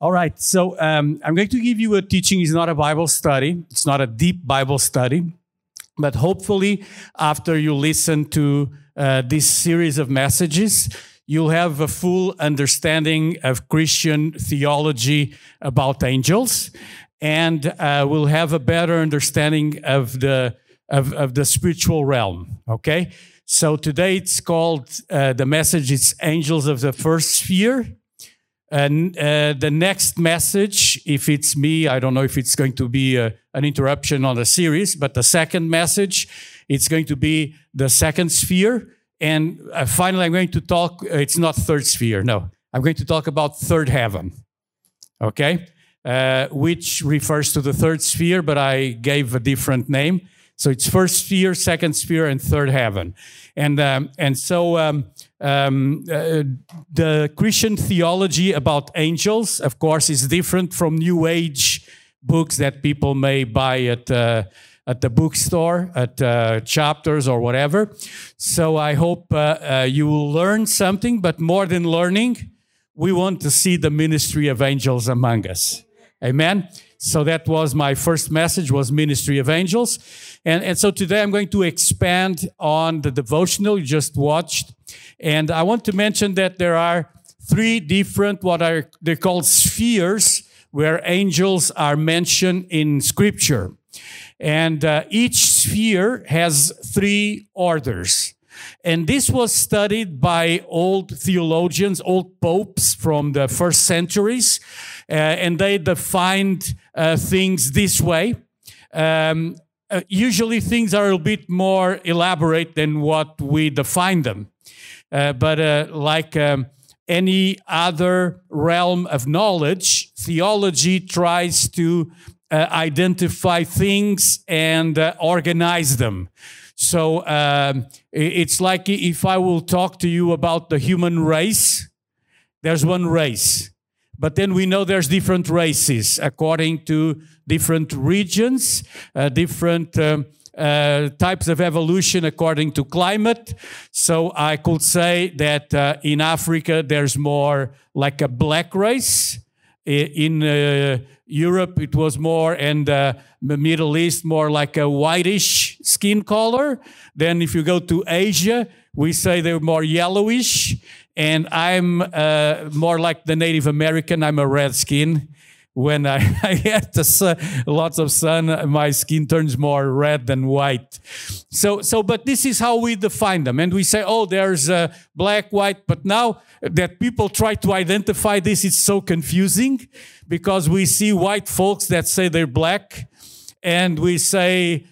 All right, so I'm going to give you a teaching. It's not a Bible study. It's not a deep Bible study. But hopefully, after you listen to this series of messages, you'll have a full understanding of Christian theology about angels, and we'll have a better understanding of the spiritual realm, okay? So today it's called, the message is Angels of the First Sphere. And the next message, if it's me, I don't know if it's going to be an interruption on the series, but the second message, it's going to be the second sphere. And finally, I'm going to talk, it's not third sphere, no. I'm going to talk about third heaven, okay? Which refers to the third sphere, but I gave a different name. So it's first sphere, second sphere, and third heaven. And so the Christian theology about angels, of course, is different from New Age books that people may buy at the bookstore, at Chapters or whatever. So I hope you will learn something, but more than learning, we want to see the ministry of angels among us. Amen? So that was my first message, was Ministry of Angels. And so today I'm going to expand on the devotional you just watched. And I want to mention that there are three different, they're called spheres, where angels are mentioned in Scripture. And each sphere has three orders. And this was studied by old theologians, old popes from the first centuries, and they defined things this way. Usually things are a bit more elaborate than what we define them. But like any other realm of knowledge, theology tries to identify things and organize them. So it's like if I will talk to you about the human race, there's one race. But then we know there's different races according to different regions, different types of evolution according to climate. So I could say that in Africa, there's more like a black race. In Europe, it was more, and the Middle East, more like a whitish skin color. Then if you go to Asia, we say they're more yellowish. And I'm more like the Native American. I'm a red skin. When I get lots of sun, my skin turns more red than white. So, but this is how we define them. And we say, oh, there's black, white. But now that people try to identify this, it's so confusing because we see white folks that say they're black. And we see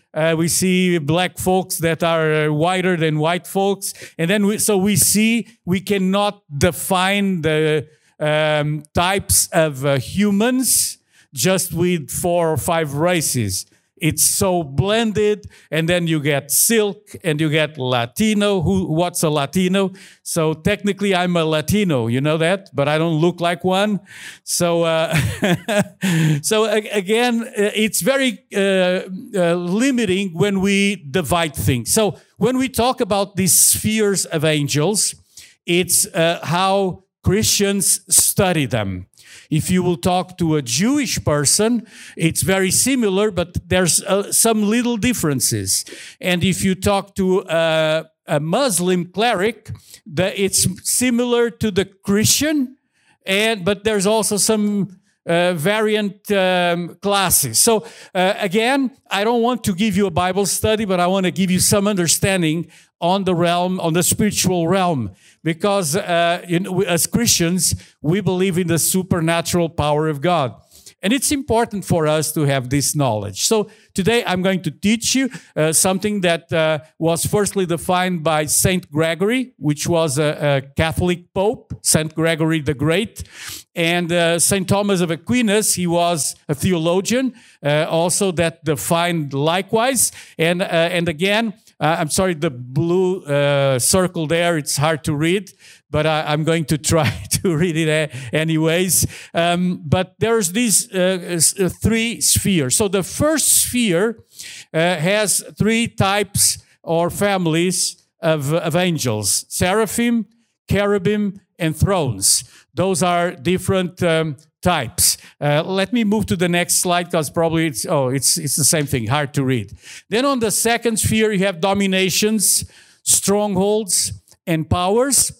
black folks that are whiter than white folks. And then we cannot define the types of humans just with 4 or 5 races. It's so blended, and then you get silk, and you get Latino. What's a Latino? So technically, I'm a Latino, you know that? But I don't look like one. So, so again, it's very limiting when we divide things. So when we talk about these spheres of angels, it's how Christians study them. If you will talk to a Jewish person, it's very similar, but there's some little differences. And if you talk to a Muslim cleric, it's similar to the Christian, but there's also some variant classes. So again, I don't want to give you a Bible study, but I want to give you some understanding on the realm, on the spiritual realm, because as Christians, we believe in the supernatural power of God. And it's important for us to have this knowledge. So today I'm going to teach you something that was firstly defined by St. Gregory, which was a Catholic Pope, St. Gregory the Great. And St. Thomas of Aquinas, he was a theologian also that defined likewise. And again, I'm sorry, the blue circle there, it's hard to read, but I'm going to try to read it anyways. But there's these three spheres. So the first sphere has three types or families of angels: seraphim, cherubim, and thrones. Those are different types. Let me move to the next slide, because probably it's the same thing, hard to read. Then on the second sphere, you have dominations, strongholds, and powers.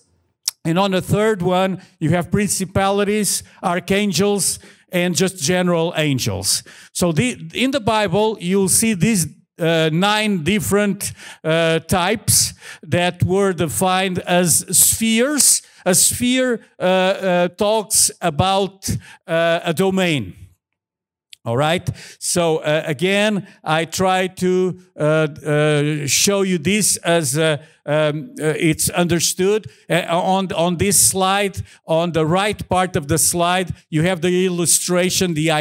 And on the third one, you have principalities, archangels, and just general angels. So in the Bible, you'll see these 9 different types that were defined as spheres. A sphere talks about a domain. All right? So again, I try to show you this as it's understood. On this slide, on the right part of the slide, you have the illustration, the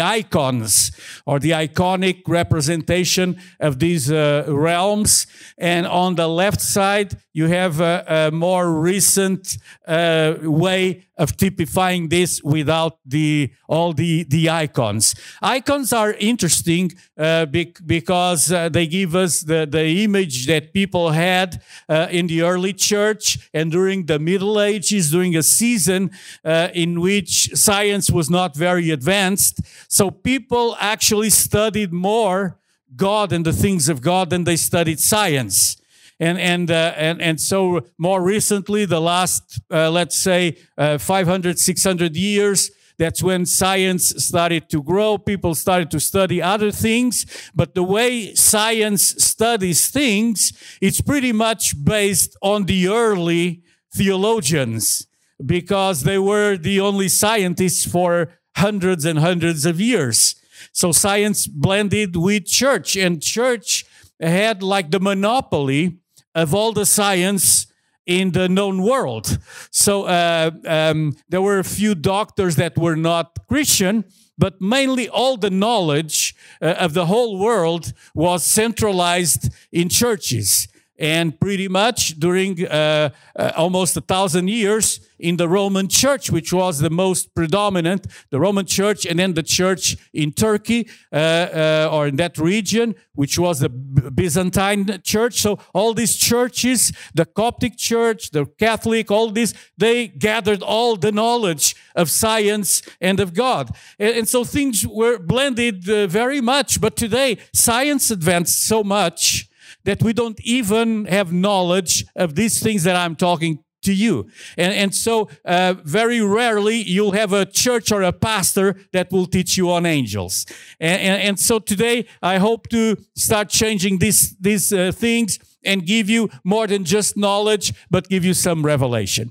icons, or the iconic representation of these realms. And on the left side, you have a more recent way of typifying this without all the icons. Icons are interesting because they give us the image that people had in the early church and during the Middle Ages, during a season in which science was not very advanced. So people actually studied more God and the things of God than they studied science. And so more recently, the last, let's say, 500, 600 years, that's when science started to grow. People started to study other things. But the way science studies things, it's pretty much based on the early theologians, because they were the only scientists for hundreds and hundreds of years. So science blended with church, and church had like the monopoly of all the science in the known world. So there were a few doctors that were not Christian, but mainly all the knowledge of the whole world was centralized in churches. And pretty much during almost 1,000 years in the Roman Church, which was the most predominant, the Roman Church, and then the church in Turkey or in that region, which was the Byzantine Church. So all these churches, the Coptic Church, the Catholic, all these, they gathered all the knowledge of science and of God. And so things were blended very much. But today, science advanced so much that we don't even have knowledge of these things that I'm talking to you. And so very rarely you'll have a church or a pastor that will teach you on angels. And so today I hope to start changing these things and give you more than just knowledge, but give you some revelation.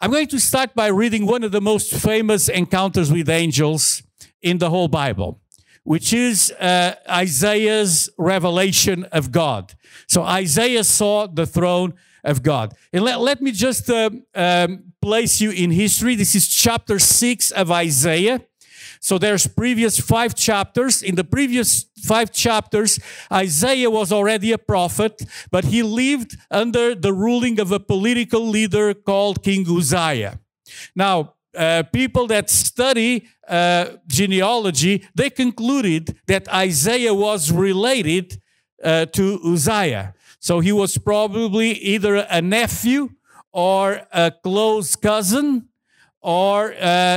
I'm going to start by reading one of the most famous encounters with angels in the whole Bible, which is Isaiah's revelation of God. So Isaiah saw the throne of God. And let me just place you in history. This is chapter 6 of Isaiah. So there's previous 5 chapters. In the previous 5 chapters, Isaiah was already a prophet, but he lived under the ruling of a political leader called King Uzziah. Now, people that study genealogy, they concluded that Isaiah was related to Uzziah. So he was probably either a nephew or a close cousin, or,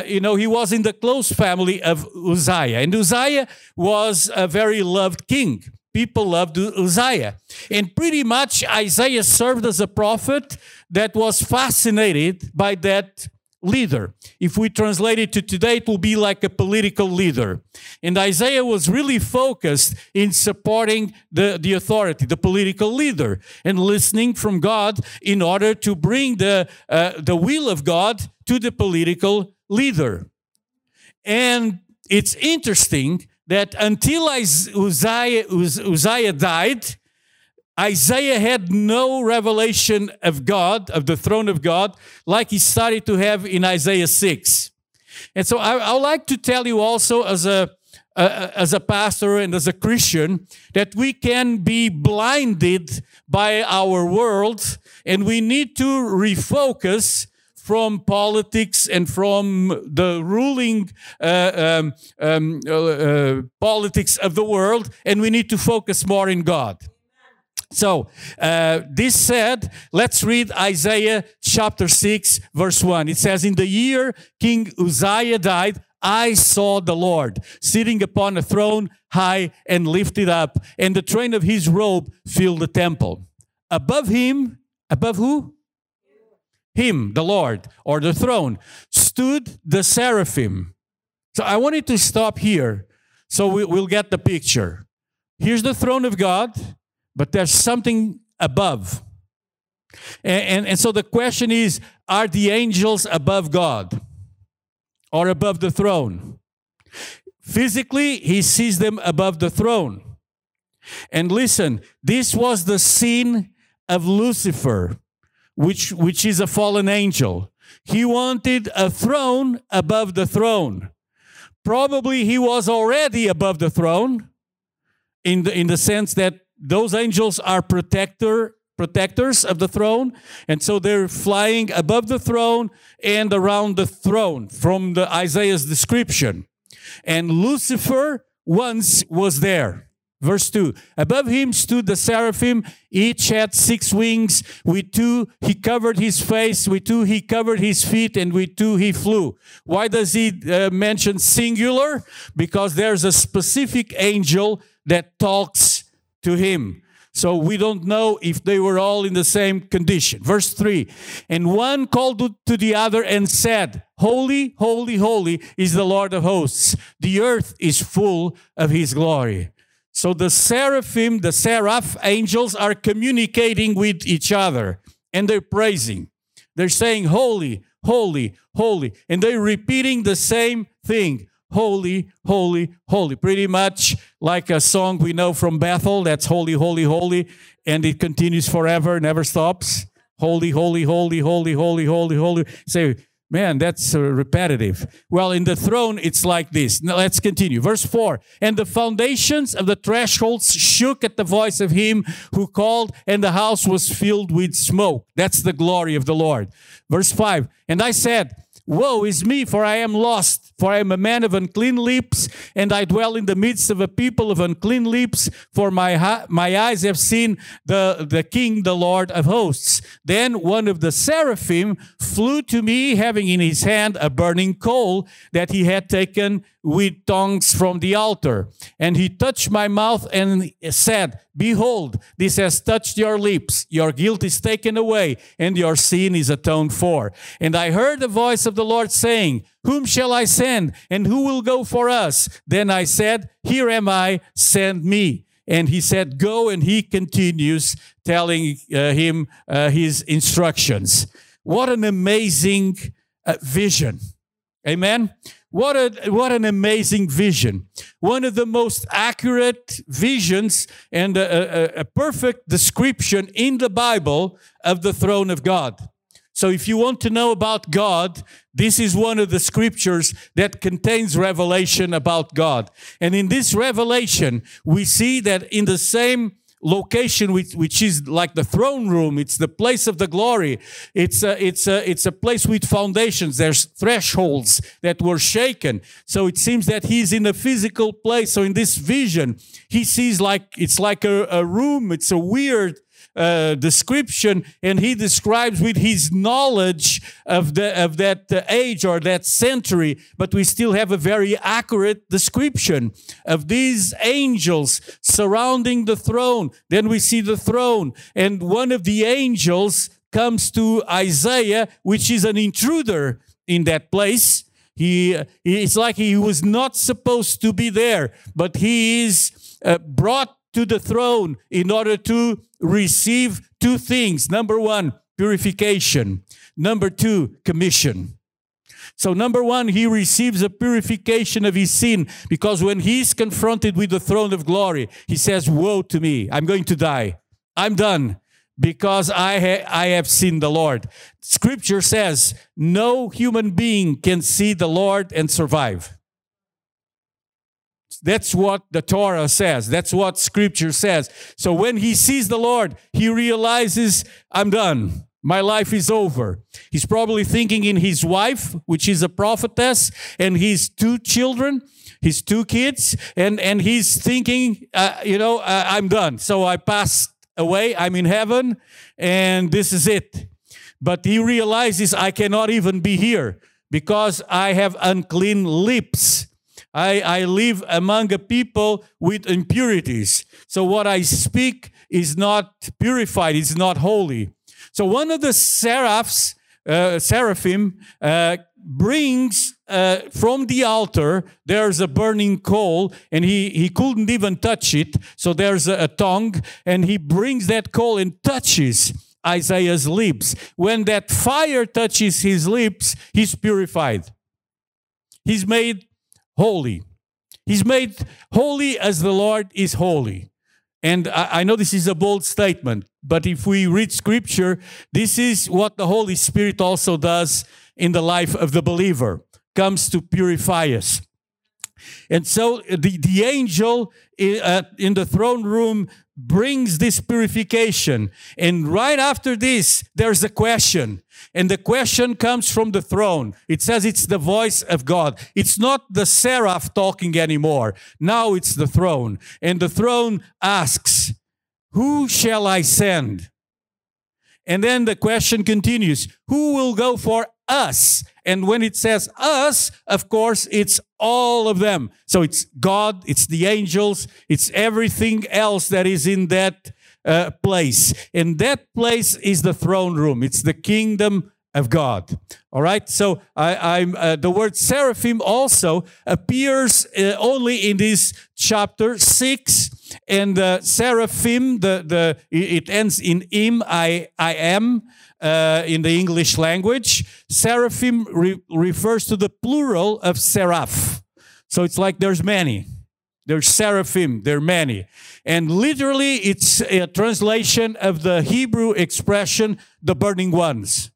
he was in the close family of Uzziah. And Uzziah was a very loved king. People loved Uzziah. And pretty much Isaiah served as a prophet that was fascinated by that leader. If we translate it to today, it will be like a political leader. And Isaiah was really focused in supporting the authority, the political leader, and listening from God in order to bring the will of God to the political leader. And it's interesting that until Uzziah died, Isaiah had no revelation of God, of the throne of God, like he started to have in Isaiah 6. And so I would like to tell you also as a pastor and as a Christian that we can be blinded by our world, and we need to refocus from politics and from the ruling politics of the world, and we need to focus more in God. So, this said, let's read Isaiah chapter 6, verse 1. It says, "In the year King Uzziah died, I saw the Lord sitting upon a throne high and lifted up, and the train of his robe filled the temple. Above him," above who? Him, the Lord, or the throne, "stood the seraphim." So I wanted to stop here so we'll get the picture. Here's the throne of God, but there's something above. And so the question is, are the angels above God or above the throne? Physically, he sees them above the throne. And listen, this was the sin of Lucifer, which is a fallen angel. He wanted a throne above the throne. Probably he was already above the throne in the sense that those angels are protectors of the throne, and so they're flying above the throne and around the throne from the Isaiah's description. And Lucifer once was there. Verse 2, "Above him stood the seraphim, each had 6 wings. With 2 he covered his face, with 2 he covered his feet, and with 2 he flew." Why does he mention singular? Because there's a specific angel that talks to him. So we don't know if they were all in the same condition. Verse 3, "And one called to the other and said, 'Holy, holy, holy is the Lord of hosts. The earth is full of his glory.'" So the seraphim, the seraph angels are communicating with each other, and they're praising. They're saying, "Holy, holy, holy." And they're repeating the same thing. Holy, holy, holy. Pretty much like a song we know from Bethel, that's holy, holy, holy, and it continues forever, never stops. Holy, holy, holy, holy, holy, holy, holy. Say, man, that's repetitive. Well, in the throne, it's like this. Now, let's continue. Verse 4, "And the foundations of the thresholds shook at the voice of him who called, and the house was filled with smoke." That's the glory of the Lord. Verse 5, "And I said, 'Woe is me, for I am lost, for I am a man of unclean lips, and I dwell in the midst of a people of unclean lips, for my eyes have seen the King, the Lord of hosts.' Then one of the seraphim flew to me, having in his hand a burning coal that he had taken with tongs from the altar. And he touched my mouth and said, 'Behold, this has touched your lips. Your guilt is taken away, and your sin is atoned for.' And I heard the voice of the Lord saying, 'Whom shall I send, and who will go for us?' Then I said, 'Here am I, send me.' And he said, 'Go,'" and he continues telling him his instructions. What an amazing vision. Amen? What an amazing vision. One of the most accurate visions and a perfect description in the Bible of the throne of God. So if you want to know about God, this is one of the scriptures that contains revelation about God. And in this revelation, we see that in the same location, which is like the throne room, it's the place of the glory. It's a place with foundations. There's thresholds that were shaken. So it seems that he's in a physical place. So in this vision, he sees like it's like a room. It's a weird description, and he describes with his knowledge of that age or that century, but we still have a very accurate description of these angels surrounding the throne. Then we see the throne, and one of the angels comes to Isaiah, which is an intruder in that place. It's like he was not supposed to be there, but he is brought to the throne in order to receive 2 things. Number 1, purification. Number 2, commission. So number 1, he receives a purification of his sin, because when he's confronted with the throne of glory, he says, "Woe to me, I'm going to die. I'm done, because I have seen the Lord." Scripture says, no human being can see the Lord and survive. That's what the Torah says. That's what Scripture says. So when he sees the Lord, he realizes, "I'm done. My life is over." He's probably thinking in his wife, which is a prophetess, and his 2 children, his 2 kids, and he's thinking, "I'm done. So I passed away, I'm in heaven, and this is it. But he realizes, I cannot even be here because I have unclean lips. I live among a people with impurities. So what I speak is not purified, it's not holy. So one of the seraphim brings from the altar, there's a burning coal, and he couldn't even touch it. So there's a tongue, and he brings that coal and touches Isaiah's lips. When that fire touches his lips, he's purified. He's made holy. He's made holy as the Lord is holy. And I know this is a bold statement, but if we read Scripture, this is what the Holy Spirit also does in the life of the believer, comes to purify us. And so the angel in the throne room brings this purification. And right after this, there's a question. And the question comes from the throne. It says it's the voice of God. It's not the seraph talking anymore. Now it's the throne. And the throne asks, "Who shall I send?" And then the question continues, "Who will go for us?" And when it says us, of course, it's all of them. So it's God, it's the angels, it's everything else that is in that place. And that place is the throne room. It's the kingdom of God. All right? So the word seraphim also appears only in this chapter 6. And seraphim, it ends in im, I am. In the English language, seraphim refers to the plural of seraph. So it's like there's many. There's seraphim, there are many. And literally, it's a translation of the Hebrew expression, the burning ones.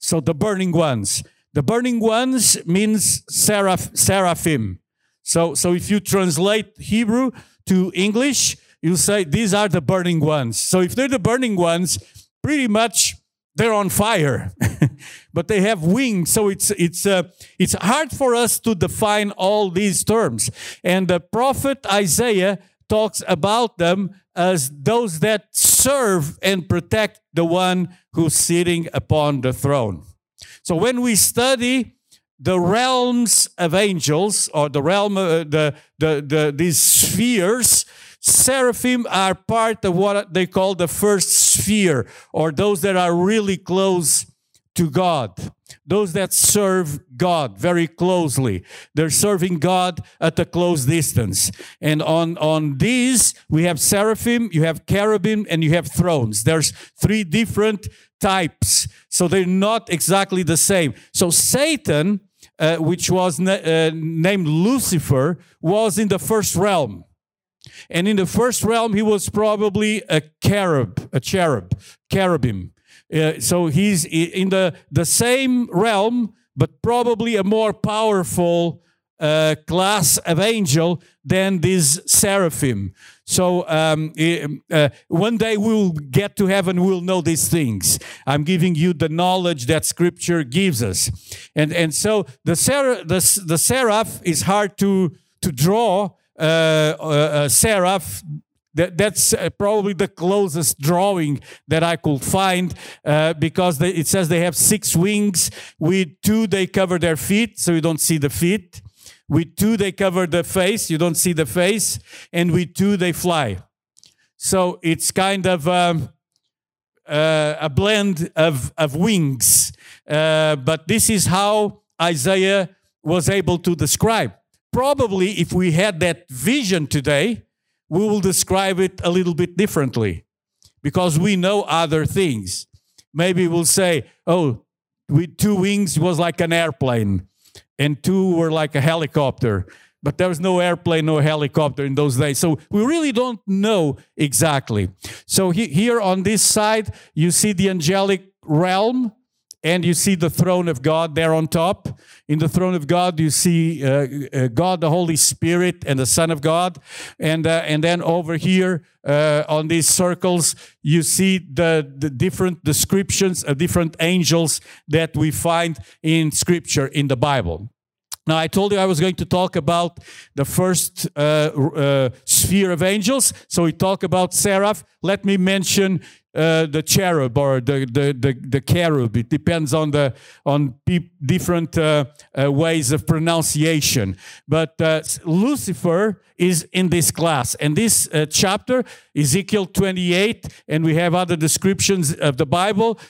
So the burning ones. The burning ones means seraphim. So if you translate Hebrew to English, you'll say these are the burning ones. So if they're the burning ones, pretty much, they're on fire, but they have wings. So it's hard for us to define all these terms. And the prophet Isaiah talks about them as those that serve and protect the one who's sitting upon the throne. So when we study the realms of angels or the realm of these spheres, seraphim are part of what they call the first sphere, or those that are really close to God, those that serve God very closely. They're serving God at a close distance. And on these, we have seraphim, you have cherubim, and you have thrones. There's three different types, so they're not exactly the same. So Satan, which was named Lucifer, was in the first realm. And in the first realm, he was probably a cherubim. So he's in the same realm, but probably a more powerful class of angel than this seraphim. So one day we'll get to heaven, we'll know these things. I'm giving you the knowledge that Scripture gives us. And so the seraph is hard to draw. Seraph, that's probably the closest drawing that I could find because it says they have 6 wings. With 2, they cover their feet, so you don't see the feet. With 2, they cover the face, you don't see the face. And with 2, they fly. So it's kind of a blend of wings. But this is how Isaiah was able to describe. Probably, if we had that vision today, we will describe it a little bit differently because we know other things. Maybe we'll say, oh, with 2 wings was like an airplane and 2 were like a helicopter. But there was no airplane, no helicopter in those days. So we really don't know exactly. So here on this side, you see the angelic realm. And you see the throne of God there on top. In the throne of God, you see God, the Holy Spirit, and the Son of God. And then over here on these circles, you see the different descriptions of different angels that we find in Scripture, in the Bible. Now, I told you I was going to talk about the first sphere of angels. So we talk about seraph. Let me mention the cherub or the cherub. It depends on different ways of pronunciation. But Lucifer is in this class. And this chapter, Ezekiel 28, and we have other descriptions of the Bible,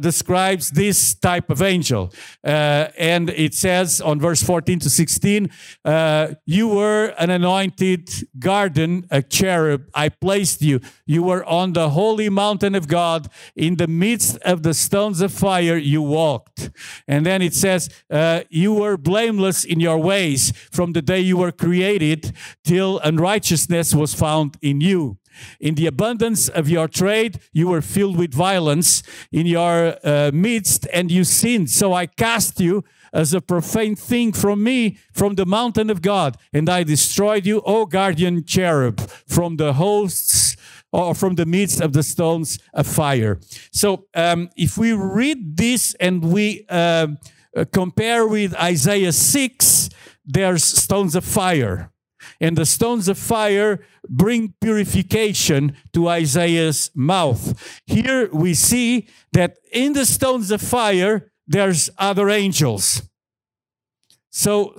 describes this type of angel. And it says on verse 14 to 16, you were an anointed garden, a cherub. I placed you. You were on the holy mountain of God. In the midst of the stones of fire, you walked. And then it says, you were blameless in your ways from the day you were created till unrighteousness was found in you. In the abundance of your trade, you were filled with violence in your midst, and you sinned. So I cast you as a profane thing from me, from the mountain of God, and I destroyed you, O guardian cherub, from the hosts or from the midst of the stones of fire. So if we read this and we compare with Isaiah 6, there's stones of fire. And the stones of fire bring purification to Isaiah's mouth. Here we see that in the stones of fire, there's other angels. So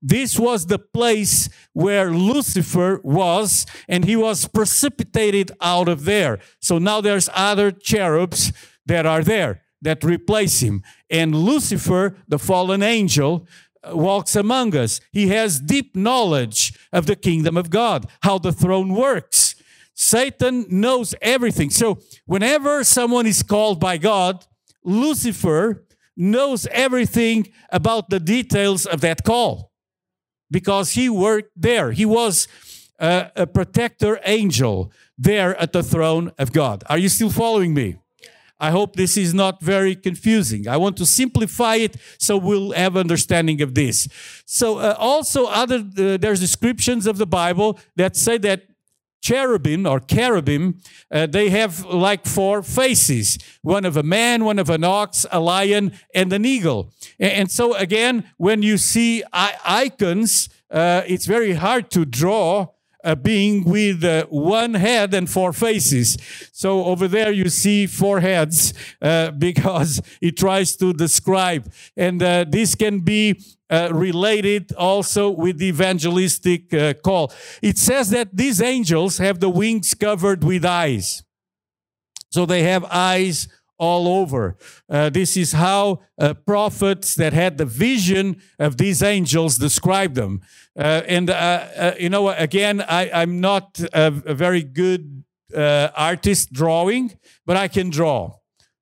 this was the place where Lucifer was, and he was precipitated out of there. So now there's other cherubs that are there, that replace him. And Lucifer, the fallen angel, walks among us. He has deep knowledge of the kingdom of God, how the throne works. Satan knows everything. So whenever someone is called by God, Lucifer knows everything about the details of that call because he worked there. He was a protector angel there at the throne of God. Are you still following me? I hope this is not very confusing. I want to simplify it so we'll have understanding of this. So also there's descriptions of the Bible that say that cherubim or cherubim, they have like four faces, one of a man, one of an ox, a lion, and an eagle. And so again, when you see icons, it's very hard to draw a being with one head and four faces. So over there you see four heads because it tries to describe. And this can be related also with the evangelistic call. It says that these angels have the wings covered with eyes. So they have eyes all over. This is how prophets that had the vision of these angels described them. I'm not a very good artist drawing, but I can draw.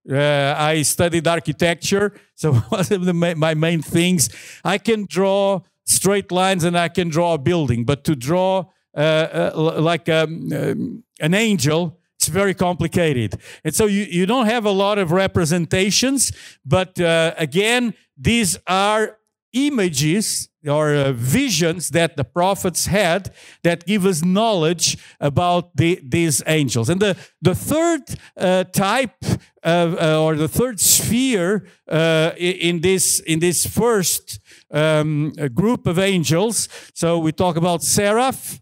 I studied architecture, so one of my main things. I can draw straight lines and I can draw a building, but to draw an angel, it's very complicated. And so you don't have a lot of representations, but again, these are images or visions that the prophets had that give us knowledge about these angels. And the third type or the third sphere in this first group of angels, so we talk about seraph,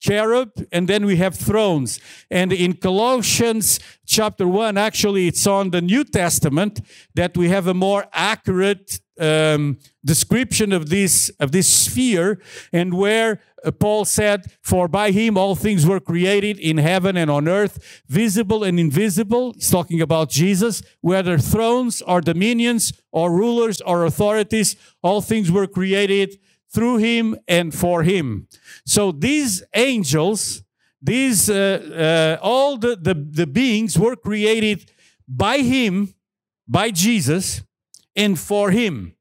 cherub, and then we have thrones. And in Colossians chapter 1, actually it's on the New Testament that we have a more accurate description of this sphere, and where Paul said, for by him all things were created in heaven and on earth, visible and invisible. He's talking about Jesus. Whether thrones or dominions or rulers or authorities, all things were created through him and for him. So these angels, all the beings were created by him, by Jesus, and for him.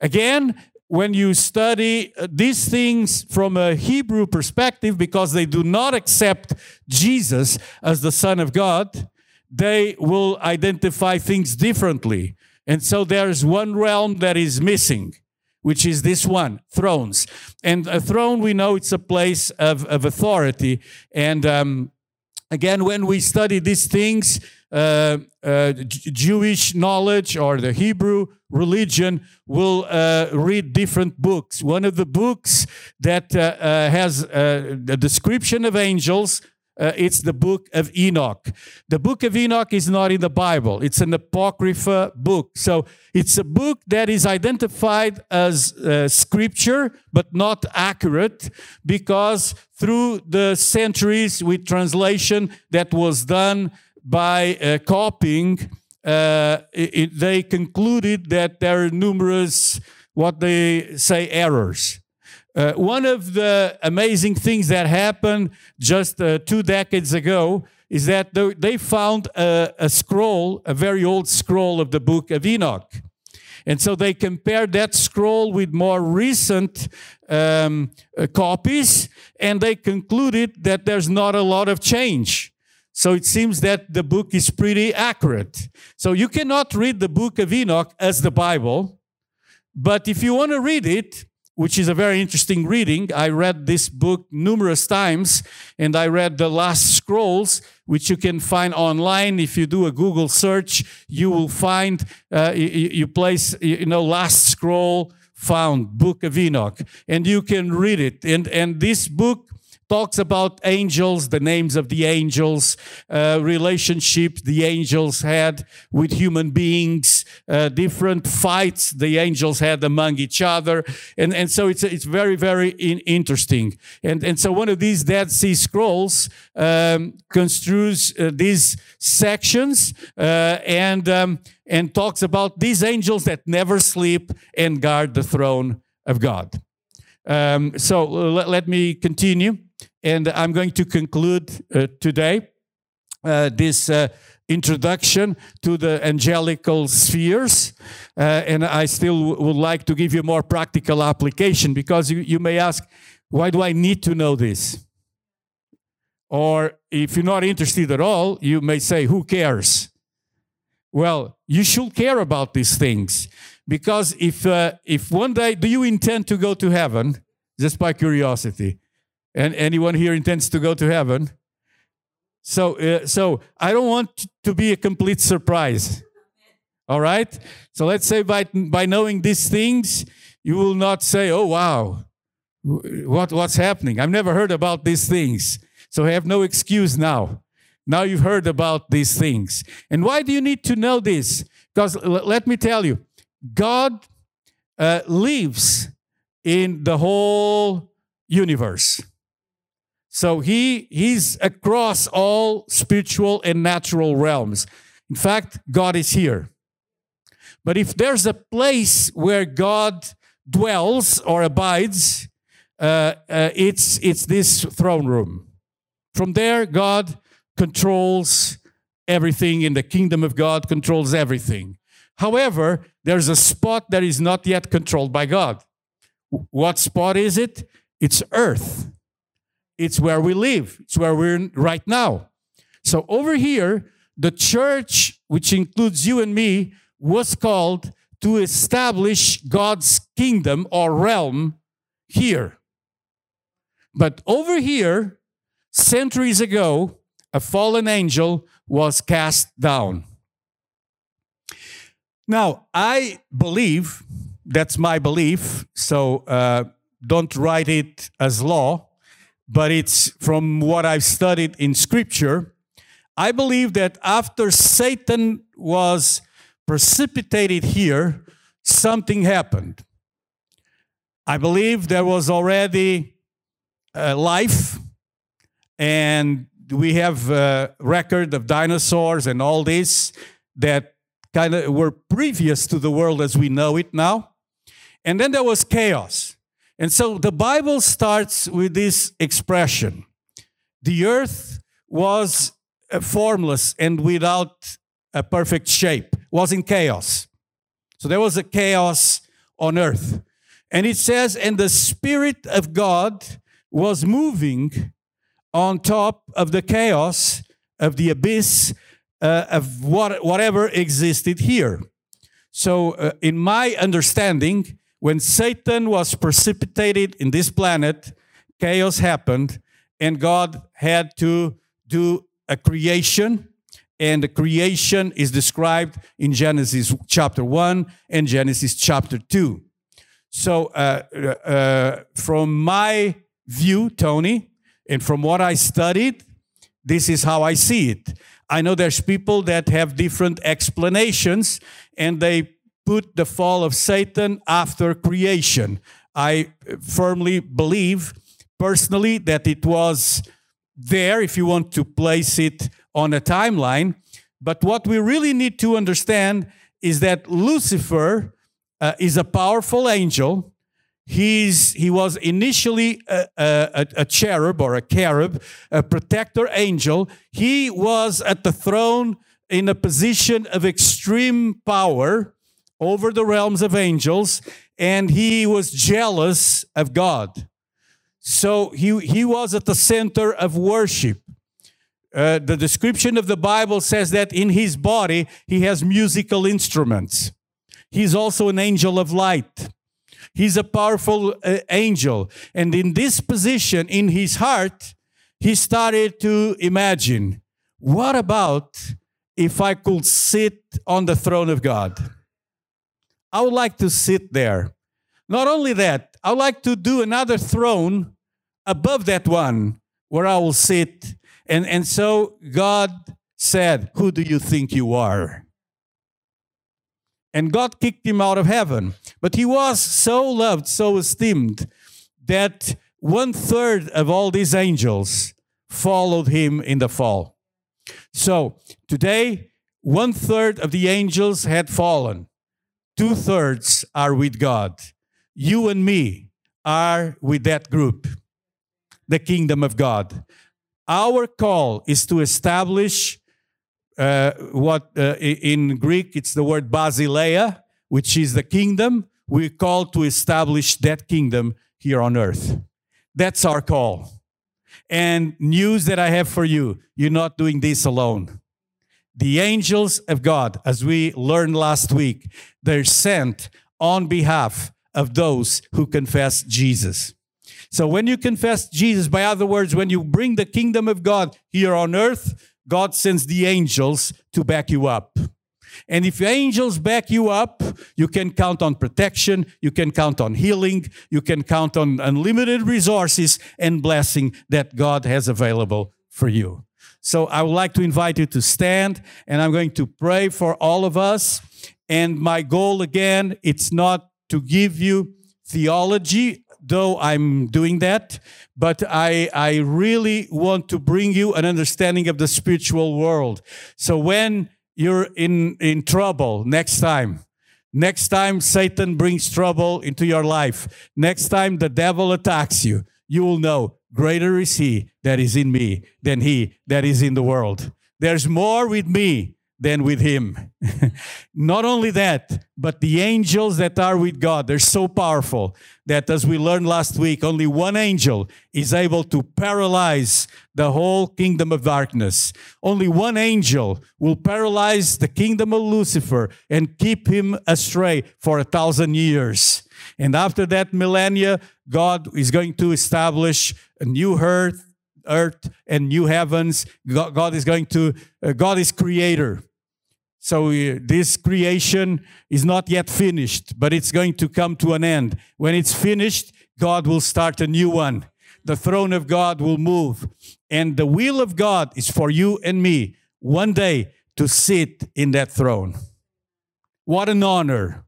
Again, when you study these things from a Hebrew perspective, because they do not accept Jesus as the Son of God, they will identify things differently. And so there's one realm that is missing, which is this one, thrones. And a throne, we know it's a place of authority. And Again, when we study these things, Jewish knowledge or the Hebrew religion will read different books. One of the books that has the description of angels, it's the Book of Enoch. The Book of Enoch is not in the Bible. It's an apocrypha book. So it's a book that is identified as scripture, but not accurate, because through the centuries with translation that was done by copying, they concluded that there are numerous, what they say, errors. One of the amazing things that happened just 2 decades ago is that they found a scroll, a very old scroll of the Book of Enoch. And so they compared that scroll with more recent copies, and they concluded that there's not a lot of change. So it seems that the book is pretty accurate. So you cannot read the Book of Enoch as the Bible, but if you want to read it, which is a very interesting reading. I read this book numerous times, and I read The Last Scrolls, which you can find online. If you do a Google search, you will find, you place, Last Scroll found, Book of Enoch, and you can read it. And this book talks about angels, the names of the angels, relationships the angels had with human beings, different fights the angels had among each other. And so it's very, very interesting. And so one of these Dead Sea Scrolls construes these sections and talks about these angels that never sleep and guard the throne of God. So let me continue. And I'm going to conclude today this introduction to the angelical spheres. And I still would like to give you more practical application, because you may ask, why do I need to know this? Or if you're not interested at all, you may say, who cares? Well, you should care about these things. Because if one day, do you intend to go to heaven? Just by curiosity. And anyone here intends to go to heaven? So I don't want to be a complete surprise. All right? So let's say by knowing these things, you will not say, oh, wow, what's happening? I've never heard about these things. So I have no excuse now. Now you've heard about these things. And why do you need to know this? Because let me tell you, God lives in the whole universe. So he's across all spiritual and natural realms. In fact, God is here. But if there's a place where God dwells or abides, it's this throne room. From there, God controls everything, and the kingdom of God controls everything. However, there's a spot that is not yet controlled by God. What spot is it? It's earth. It's where we live. It's where we're right now. So over here, the church, which includes you and me, was called to establish God's kingdom or realm here. But over here, centuries ago, a fallen angel was cast down. Now, I believe, that's my belief, so don't write it as law, but it's from what I've studied in Scripture. I believe that after Satan was precipitated here, something happened. I believe there was already life, and we have a record of dinosaurs and all this that kind of were previous to the world as we know it now. And then there was chaos. And so the Bible starts with this expression. The earth was formless and without a perfect shape. It was in chaos. So there was a chaos on earth. And it says, and the Spirit of God was moving on top of the chaos of the abyss of whatever existed here. So in my understanding, when Satan was precipitated in this planet, chaos happened, and God had to do a creation, and the creation is described in Genesis chapter 1 and Genesis chapter 2. So from my view, Tony, and from what I studied, this is how I see it. I know there's people that have different explanations, and they put the fall of Satan after creation. I firmly believe, personally, that it was there, if you want to place it on a timeline. But what we really need to understand is that Lucifer is a powerful angel. He was initially a cherub or a cherub, a protector angel. He was at the throne in a position of extreme power over the realms of angels, and he was jealous of God. So he was at the center of worship. The description of the Bible says that in his body he has musical instruments. He's also an angel of light. He's a powerful angel. And in this position, in his heart, he started to imagine, what about if I could sit on the throne of God? I would like to sit there. Not only that, I would like to do another throne above that one where I will sit. And so God said, who do you think you are? And God kicked him out of heaven. But he was so loved, so esteemed, that 1/3 of all these angels followed him in the fall. So today, 1/3 of the angels had fallen. 2/3 are with God. You and me are with that group, the kingdom of God. Our call is to establish what in Greek, it's the word basileia, which is the kingdom. We're called to establish that kingdom here on earth. That's our call. And news that I have for you, you're not doing this alone. The angels of God, as we learned last week, they're sent on behalf of those who confess Jesus. So when you confess Jesus, by other words, when you bring the kingdom of God here on earth, God sends the angels to back you up. And if angels back you up, you can count on protection, you can count on healing, you can count on unlimited resources and blessing that God has available for you. So I would like to invite you to stand, and I'm going to pray for all of us. And my goal, again, it's not to give you theology, though I'm doing that, but I really want to bring you an understanding of the spiritual world. So when you're in trouble next time Satan brings trouble into your life, next time the devil attacks you, you will know, greater is he that is in me than he that is in the world. There's more with me than with him. Not only that, but the angels that are with God, they're so powerful that, as we learned last week, only one angel is able to paralyze the whole kingdom of darkness. Only one angel will paralyze the kingdom of Lucifer and keep him astray for 1,000 years. And after that millennia, God is going to establish a new earth and new heavens. God is creator. So this creation is not yet finished, but it's going to come to an end. When it's finished, God will start a new one. The throne of God will move. And the will of God is for you and me one day to sit in that throne. What an honor.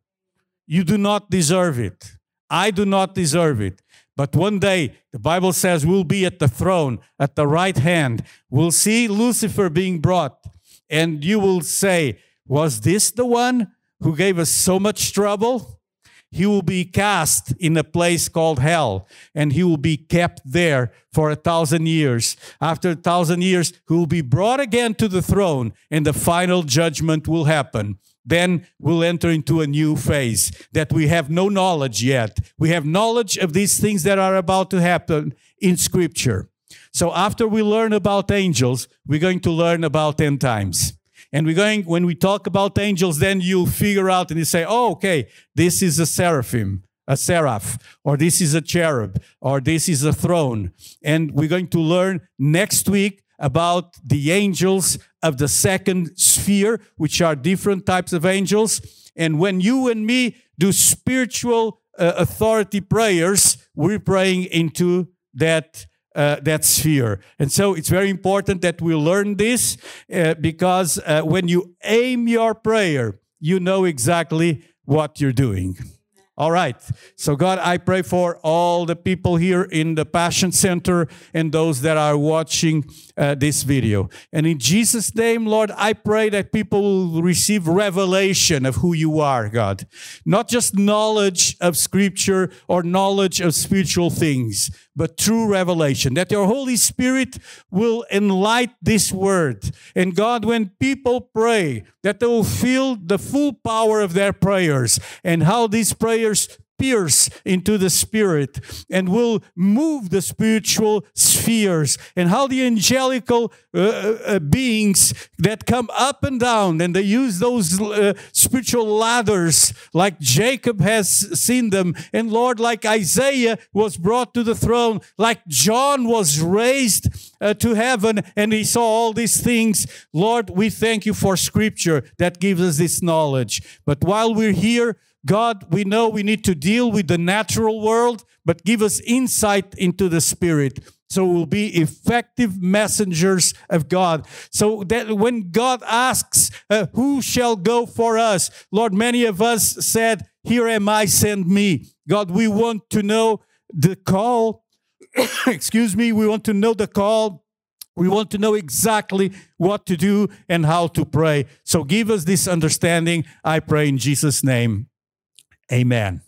You do not deserve it. I do not deserve it. But one day, the Bible says, we'll be at the throne, at the right hand. We'll see Lucifer being brought. And you will say, was this the one who gave us so much trouble? He will be cast in a place called hell. And he will be kept there for 1,000 years. After 1,000 years, he will be brought again to the throne. And the final judgment will happen. Then we'll enter into a new phase that we have no knowledge yet. We have knowledge of these things that are about to happen in Scripture. So after we learn about angels, we're going to learn about end times. And when we talk about angels, then you'll figure out and you say, oh, okay, this is a seraphim, a seraph, or this is a cherub, or this is a throne. And we're going to learn next week about the angels of the second sphere, which are different types of angels. And when you and me do spiritual authority prayers, we're praying into that sphere. And so it's very important that we learn this because when you aim your prayer, you know exactly what you're doing. All right. So, God, I pray for all the people here in the Passion Center and those that are watching this video. And in Jesus' name, Lord, I pray that people will receive revelation of who you are, God. Not just knowledge of Scripture or knowledge of spiritual things, but true revelation. That your Holy Spirit will enlighten this word. And, God, when people pray, that they will feel the full power of their prayers and how these prayers pierce into the spirit and will move the spiritual spheres, and how the angelical beings that come up and down, and they use those spiritual ladders like Jacob has seen them, and Lord, like Isaiah was brought to the throne, like John was raised to heaven, and he saw all these things. Lord, we thank you for Scripture that gives us this knowledge. But while we're here, God, we know we need to deal with the natural world, but give us insight into the spirit, so we'll be effective messengers of God. So that when God asks, who shall go for us? Lord, many of us said, here am I, send me. God, we want to know the call. Excuse me. We want to know the call. We want to know exactly what to do and how to pray. So give us this understanding, I pray in Jesus' name. Amen.